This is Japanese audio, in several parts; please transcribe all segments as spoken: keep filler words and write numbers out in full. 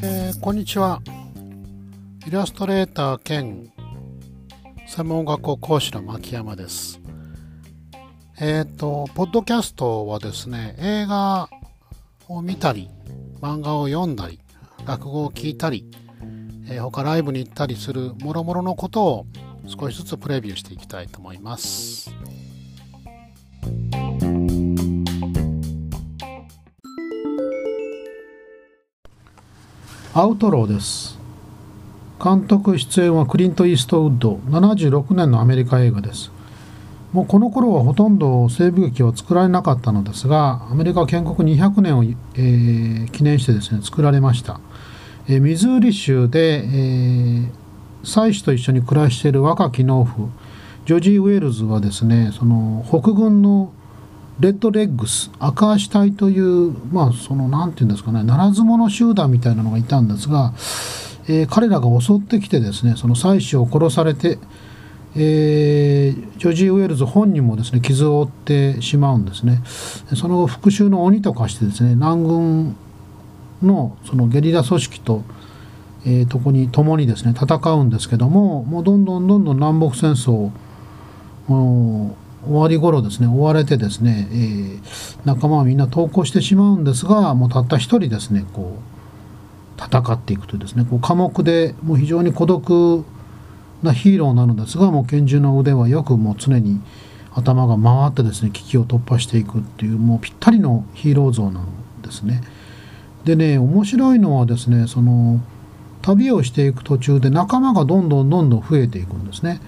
えー、こんにちは。イラストレーター兼専門学校講師の牧山です。えーとポッドキャストはですね、映画を見たり漫画を読んだり落語を聞いたり、えー、他ライブに行ったりするもろもろのことを少しずつプレビューしていきたいと思います。アウトローです。監督出演はクリント・イーストウッド、ななじゅうろくねんのアメリカ映画です。もうこの頃はほとんど西部劇は作られなかったのですが、アメリカ建国にひゃくねんを、えー、記念してですね、作られました。えー、ミズーリ州で、えー、妻子と一緒に暮らしている若き農夫ジョージ・ウェールズはですね、その北軍のレッドレッグス、赤足隊という、まあそのなんていうんですかね、ならず者集団みたいなのがいたんですが、えー、彼らが襲ってきてですね、その妻子を殺されて、えー、ジョージ・ウェールズ本人もですね、傷を負ってしまうんですね。その後復讐の鬼と化してですね、南軍のそのゲリラ組織と、えー、とこに共にですね戦うんですけども、もうどんどんどんどん南北戦争を終わり頃ですね、追われてですね、えー、仲間はみんな投降してしまうんですが、もうたった一人ですね、こう戦っていくというですね、こう寡黙でもう非常に孤独なヒーローなのですが、もう拳銃の腕はよくもう常に頭が回ってですね、危機を突破していくっていう、もうぴったりのヒーロー像なんですね。でね、面白いのはですね、その旅をしていく途中で仲間がどんどんどんどん増えていくんですね。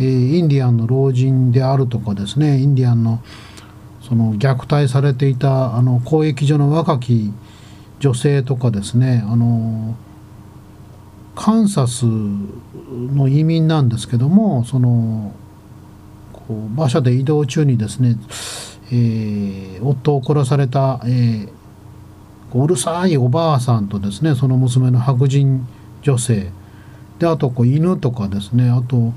インディアンの老人であるとかですね、インディアンのその虐待されていたあの交易所の若き女性とかですね、あのカンサスの移民なんですけども、そのこう馬車で移動中にですね、えー、夫を殺された、えー、こううるさいおばあさんとですね、その娘の白人女性で、あとこう犬とかですね、あと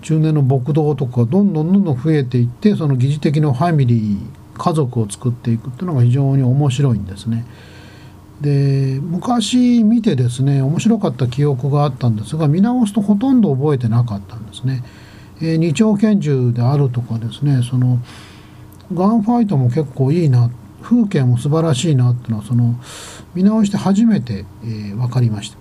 中年の牧童とかどんどんどんどん増えていって、その疑似的のファミリー家族を作っていくっていうのが非常に面白いんですね。で、昔見てですね面白かった記憶があったんですが、見直すとほとんど覚えてなかったんですね。えー、二丁拳銃であるとかですね、そのガンファイトも結構いいな、風景も素晴らしいなっていうのは、その見直して初めて、えー、分かりました。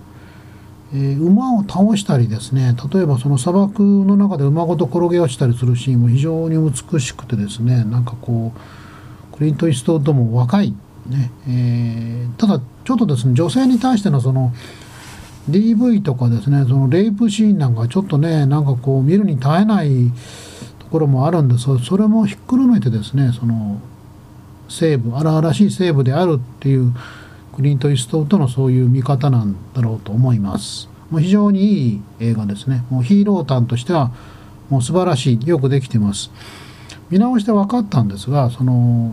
えー、馬を倒したりですね、例えばその砂漠の中で馬ごと転げ落ちたりするシーンも非常に美しくてですね、なんかこうクリント・イーストウッドも若い、ねえー、ただちょっとですね、女性に対してのその ディーブイ とかですね、そのレイプシーンなんかちょっとね、なんかこう見るに耐えないところもあるんですが、それもひっくるめてですね、その西部、荒々しい西部であるっていうクリント・イーストウッドのそういう見方なんだろうと思います。もう非常にいい映画ですね。もうヒーロー譚としてはもう素晴らしい、よくできてます。見直して分かったんですが、その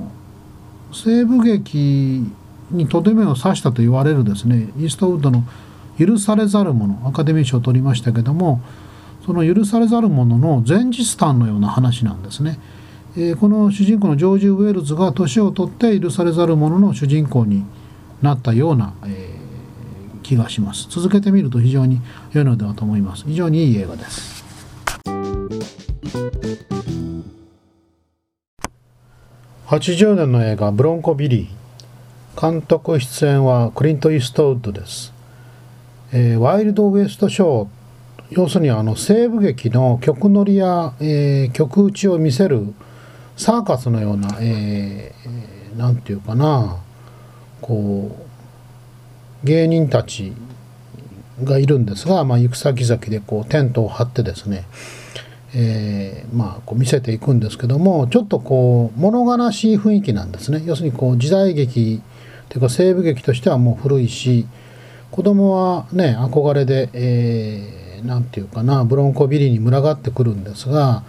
西部劇にとどめを刺したと言われるですね、イーストウッドの許されざる者、アカデミー賞を取りましたけども、その許されざる者の前日譚のような話なんですね。えー、この主人公のジョージ・ウェールズが年を取って許されざる者の主人公になったような、えー、気がします。続けてみると非常に良いのではと思います。非常にいい映画です。はちじゅうねんの映画ブロンコビリー、監督出演はクリント・イーストウッドです。えー、ワイルドウエストショー、要するにあの西部劇の曲乗りや、えー、曲打ちを見せるサーカスのような、えー、なんていうかな、こう芸人たちがいるんですが、まあ、行く先々でこうテントを張ってですね、えーまあ、こう見せていくんですけども、ちょっとこう物悲しい雰囲気なんですね。要するにこう時代劇というか西部劇としてはもう古いし、子供はね憧れで、えー、なんていうかな、ブロンコビリーに群がってくるんですが、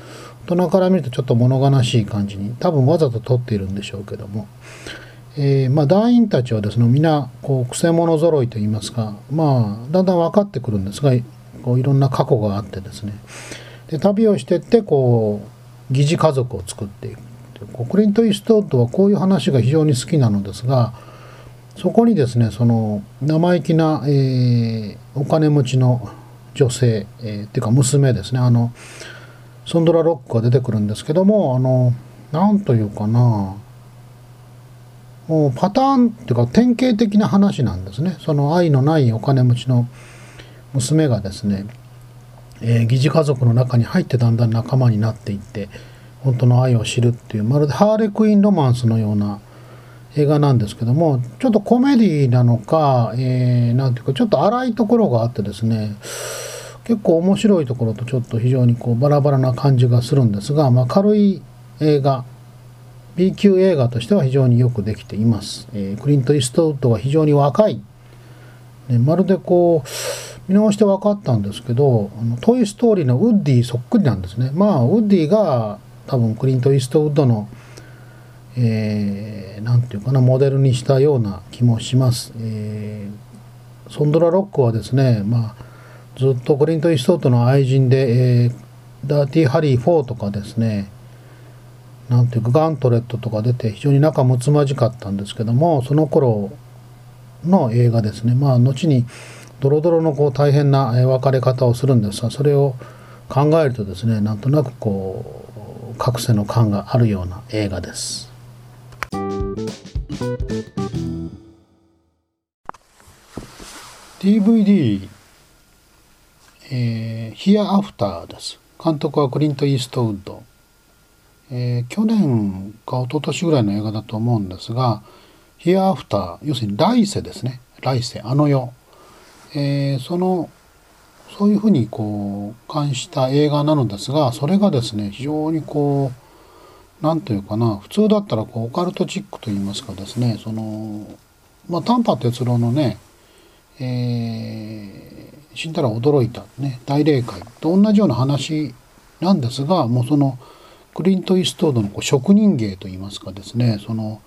大人から見るとちょっと物悲しい感じに、多分わざと撮っているんでしょうけども。えーまあ、団員たちはですね、みんなこうくせ者ぞろいといいますか、まあ、だんだん分かってくるんですが、こういろんな過去があってですね、で旅をしていってこう疑似家族を作っていく、国連統一党とはこういう話が非常に好きなのですが、そこにですね、その生意気な、えー、お金持ちの女性、えー、っていうか娘ですね、あのソンドラ・ロックが出てくるんですけども、あのなんというかな、もうパターンっていうか典型的な話なんですね。その愛のないお金持ちの娘がですね、えー、疑似家族の中に入ってだんだん仲間になっていって本当の愛を知るっていう、まるでハーレクインロマンスのような映画なんですけども、ちょっとコメディなのか、えー、なんていうかちょっと荒いところがあってですね、結構面白いところとちょっと非常にこうバラバラな感じがするんですが、まあ、軽い映画 B 級映画としては非常によくできています、えー、クリント・イーストウッドは非常に若い、ね、まるでこう見直して分かったんですけど、あのトイ・ストーリーのウッディそっくりなんですね。まあウッディが多分クリント・イーストウッドのえー、なんていうかな、モデルにしたような気もします。えー、ソンドラ・ロックはですね、まあ、ずっとクリント・イーストウッドの愛人で、えー、ダーティー・ハリーフォーとかですね、なんていうかガントレットとか出て非常に仲睦まじかったんですけども、その頃の映画ですね。まあ後にドロドロのこう大変な別れ方をするんですが、それを考えるとですね、なんとなくこう隔世の感があるような映画です。ディーブイディー、えー、ヒアアフターです。監督はクリント・イーストウッド、えー、去年か一昨年ぐらいの映画だと思うんですが、ヒアアフター、要するに来世ですね、来世、あの世、えー、そのそういうふうにこう関した映画なのですが、それがですね、非常にこうなんというかな、普通だったらこうオカルトチックといいますかですね、そのまあ丹波哲郎のね、えー、死んだら驚いた、ね、大霊界と同じような話なんですが、もうそのクリント・イーストウッドのこう職人芸といいますかですね、その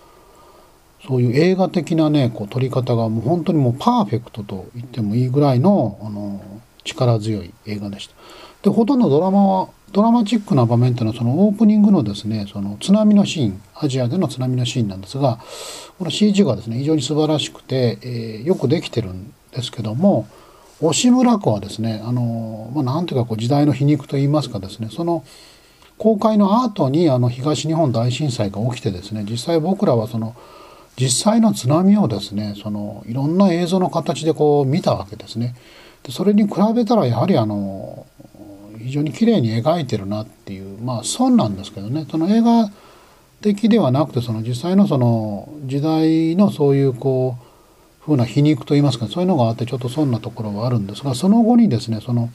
そういう映画的なねこう撮り方がもう本当にもうパーフェクトと言ってもいいぐらいの、あの力強い映画でした。でほとんどドラマはドラマチックな場面というのは、そのオープニングのですね、その津波のシーン、アジアでの津波のシーンなんですが、この シージー がですね、非常に素晴らしくて、えー、よくできてるんですけども、押村湖はですね、あの、まあ、なんていうかこう時代の皮肉といいますかですね、その公開の後にあの東日本大震災が起きてですね、実際僕らはその実際の津波をですね、そのいろんな映像の形でこう見たわけですね。でそれに比べたらやはりあの非常に綺麗に描いてるなっていう、まあ損なんですけどね、その映画的ではなくて、その実際のその時代のそういうこう風な皮肉といいますか、そういうのがあってちょっと損なところはあるんですが、その後にですね、その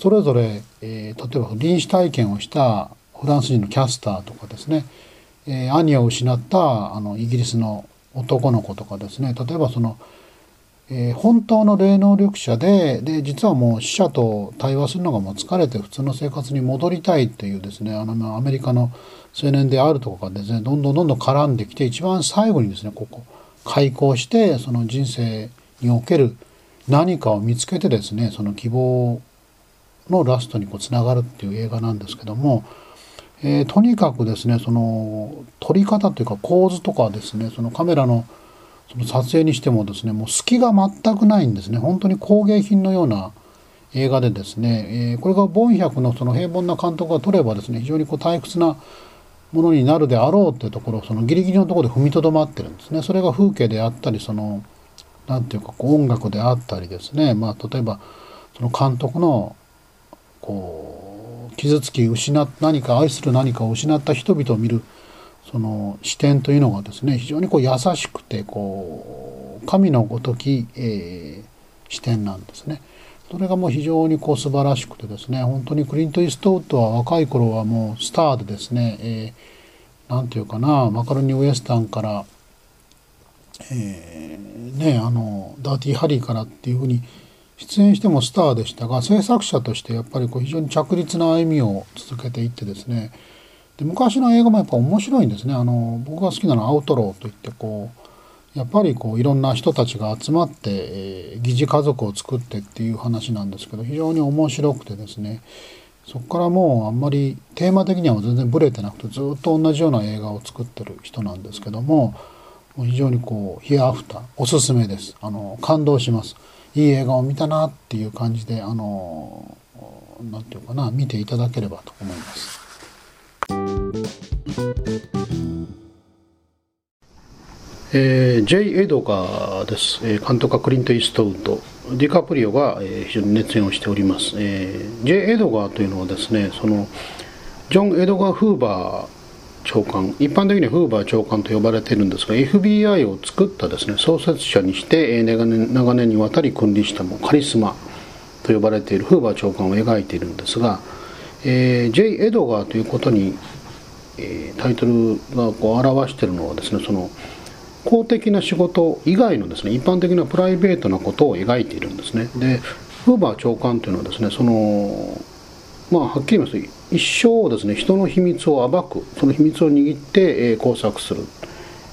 それぞれ、えー、例えば臨死体験をしたフランス人のキャスターとかですね、えー、兄を失ったあのイギリスの男の子とかですね、例えばそのえー、本当の霊能力者で、で、実はもう死者と対話するのがもう疲れて普通の生活に戻りたいっていうですね、あの、アメリカの青年であるとかがですね、どんどんどんどん絡んできて、一番最後にですね、ここ、開口して、その人生における何かを見つけてですね、その希望のラストにこうつながるっていう映画なんですけども、えー、とにかくですね、その、撮り方というか構図とかですね、そのカメラのその撮影にしてもですね、もう隙が全くないんですね。本当に工芸品のような映画でですね、えー、これがボンヒャクのその平凡な監督が撮ればですね、非常にこう退屈なものになるであろうというところを、そのギリギリのところで踏みとどまってるんですね。それが風景であったり、その何ていうかこう音楽であったりですね、まあ例えばその監督のこう傷つき失っ何か愛する何かを失った人々を見るその視点というのがですね、非常にこう優しくてこう神のごとき、えー、視点なんですね。それがもう非常にこう素晴らしくてですね、本当にクリント・イーストウッドは若い頃はもうスターでですね、えー、なんていうかな、マカロニウエスタンから、えー、ねあのダーティー・ハリーからっていうふうに出演してもスターでしたが、制作者としてやっぱりこう非常に着実な歩みを続けていってですね、で昔の映画もやっぱ面白いんですね。あの僕が好きなのはアウトローといってこうやっぱりこういろんな人たちが集まって、えー、疑似家族を作ってっていう話なんですけど、非常に面白くてですね、そこからもうあんまりテーマ的には全然ブレてなくて、ずっと同じような映画を作ってる人なんですけども、非常にこうヒアアフターおすすめです。あの感動します。いい映画を見たなっていう感じで、あのなんていうかな、見ていただければと思います。えー、ジェイ・エドガーです。えー、監督はクリント・イーストウッド、ディカプリオが、えー、非常に熱演をしております。えー、ジェイ・エドガーというのはですね、そのジョン・エドガー・フーバー長官、一般的にはフーバー長官と呼ばれているんですが、 エフビーアイ を作ったですね、創設者にして、えー、長年、長年にわたり君臨したもうカリスマと呼ばれているフーバー長官を描いているんですが、えー、ジェイ・エドガーということに、えー、タイトルがこう表しているのはですね、その公的な仕事以外のですね、一般的なプライベートなことを描いているんですね。で、フーバー長官というのはですね、そのまあはっきり言いますと、一生ですね、人の秘密を暴く、その秘密を握って、えー、工作する、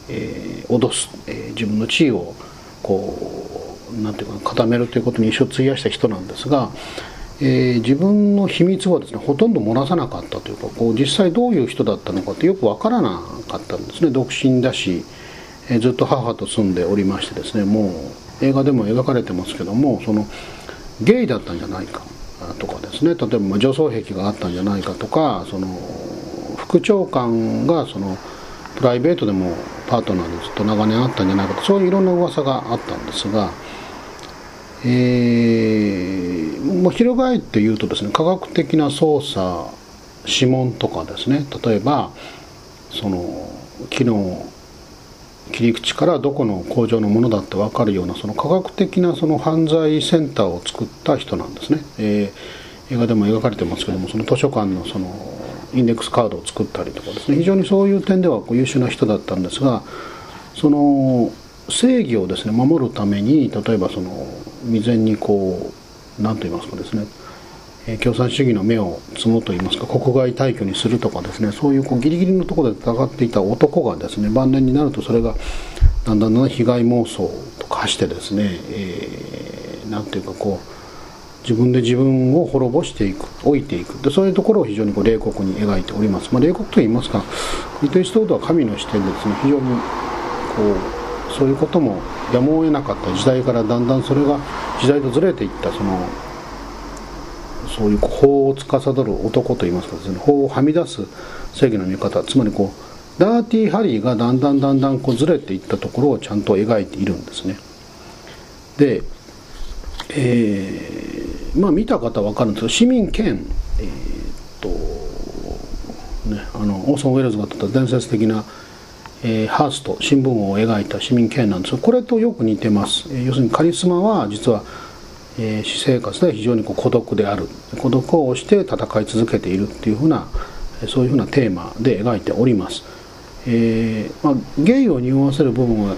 えー、脅す、えー、自分の地位をこうなんていうか固めるということに一生費やした人なんですが、えー、自分の秘密はですね、ほとんど漏らさなかったというか、こう実際どういう人だったのかってよくわからなかったんですね。独身だし、えー、ずっと母と住んでおりましてですね、もう映画でも描かれてますけども、そのゲイだったんじゃないかとかですね、例えば女装癖があったんじゃないかとか、その副長官がそのプライベートでもパートナーにずっと長年あったんじゃないかとか、そういういろんな噂があったんですが、えー、もう翻って言うとですね、科学的な捜査、指紋とかですね、例えばその木の切り口からどこの工場のものだって分かるような、その科学的なその犯罪センターを作った人なんですね。えー、映画でも描かれてますけども、その図書館のそのインデックスカードを作ったりとかですね、非常にそういう点ではこう優秀な人だったんですが、その正義をですね守るために、例えばその未然にこう何と言いますかですね、共産主義の芽を摘もうといいますか、国外退去にするとかですね、そういうこうギリギリのところで戦っていた男がですね、晩年になるとそれがだんだんだんだん被害妄想と化してですね、えー、なんていうかこう自分で自分を滅ぼしていく、老いていく、でそういうところを非常にこう冷酷に描いております。まあ、冷酷といいますか、クリント・イーストウッドは神の視点でですね、非常にこうそういうこともやむを得なかった時代から、だんだんそれが時代とずれていった、そのそういう法を司る男といいますかですね、法をはみ出す正義の見方、つまりこうダーティーハリーがだんだんだんだんこうずれていったところをちゃんと描いているんですね。で、えー、まあ見た方は分かるんですけど、市民権、えーっとね、あのオーソン・ウェルズが撮った伝説的な、えー、ハースト新聞を描いた市民権なんですが、これとよく似てます。えー、要するにカリスマは実はえー、私生活で非常にこう孤独である、孤独をして戦い続けているっていうふうな、そういうふうなテーマで描いております。えーまあ、ゲイを匂わせる部分は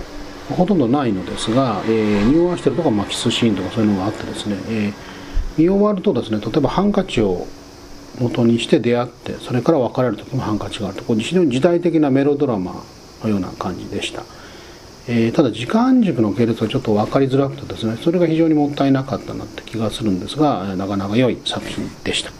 ほとんどないのですが、えー、匂わしてるとか、まあ、キスシーンとかそういうのがあってですね、えー、見終わるとですね、例えばハンカチを元にして出会って、それから別れる時もハンカチがあると、こう非常に時代的なメロドラマのような感じでした。えー、ただ時間軸の系列はちょっと分かりづらくてですね、それが非常にもったいなかったなって気がするんですが、なかなか良い作品でした。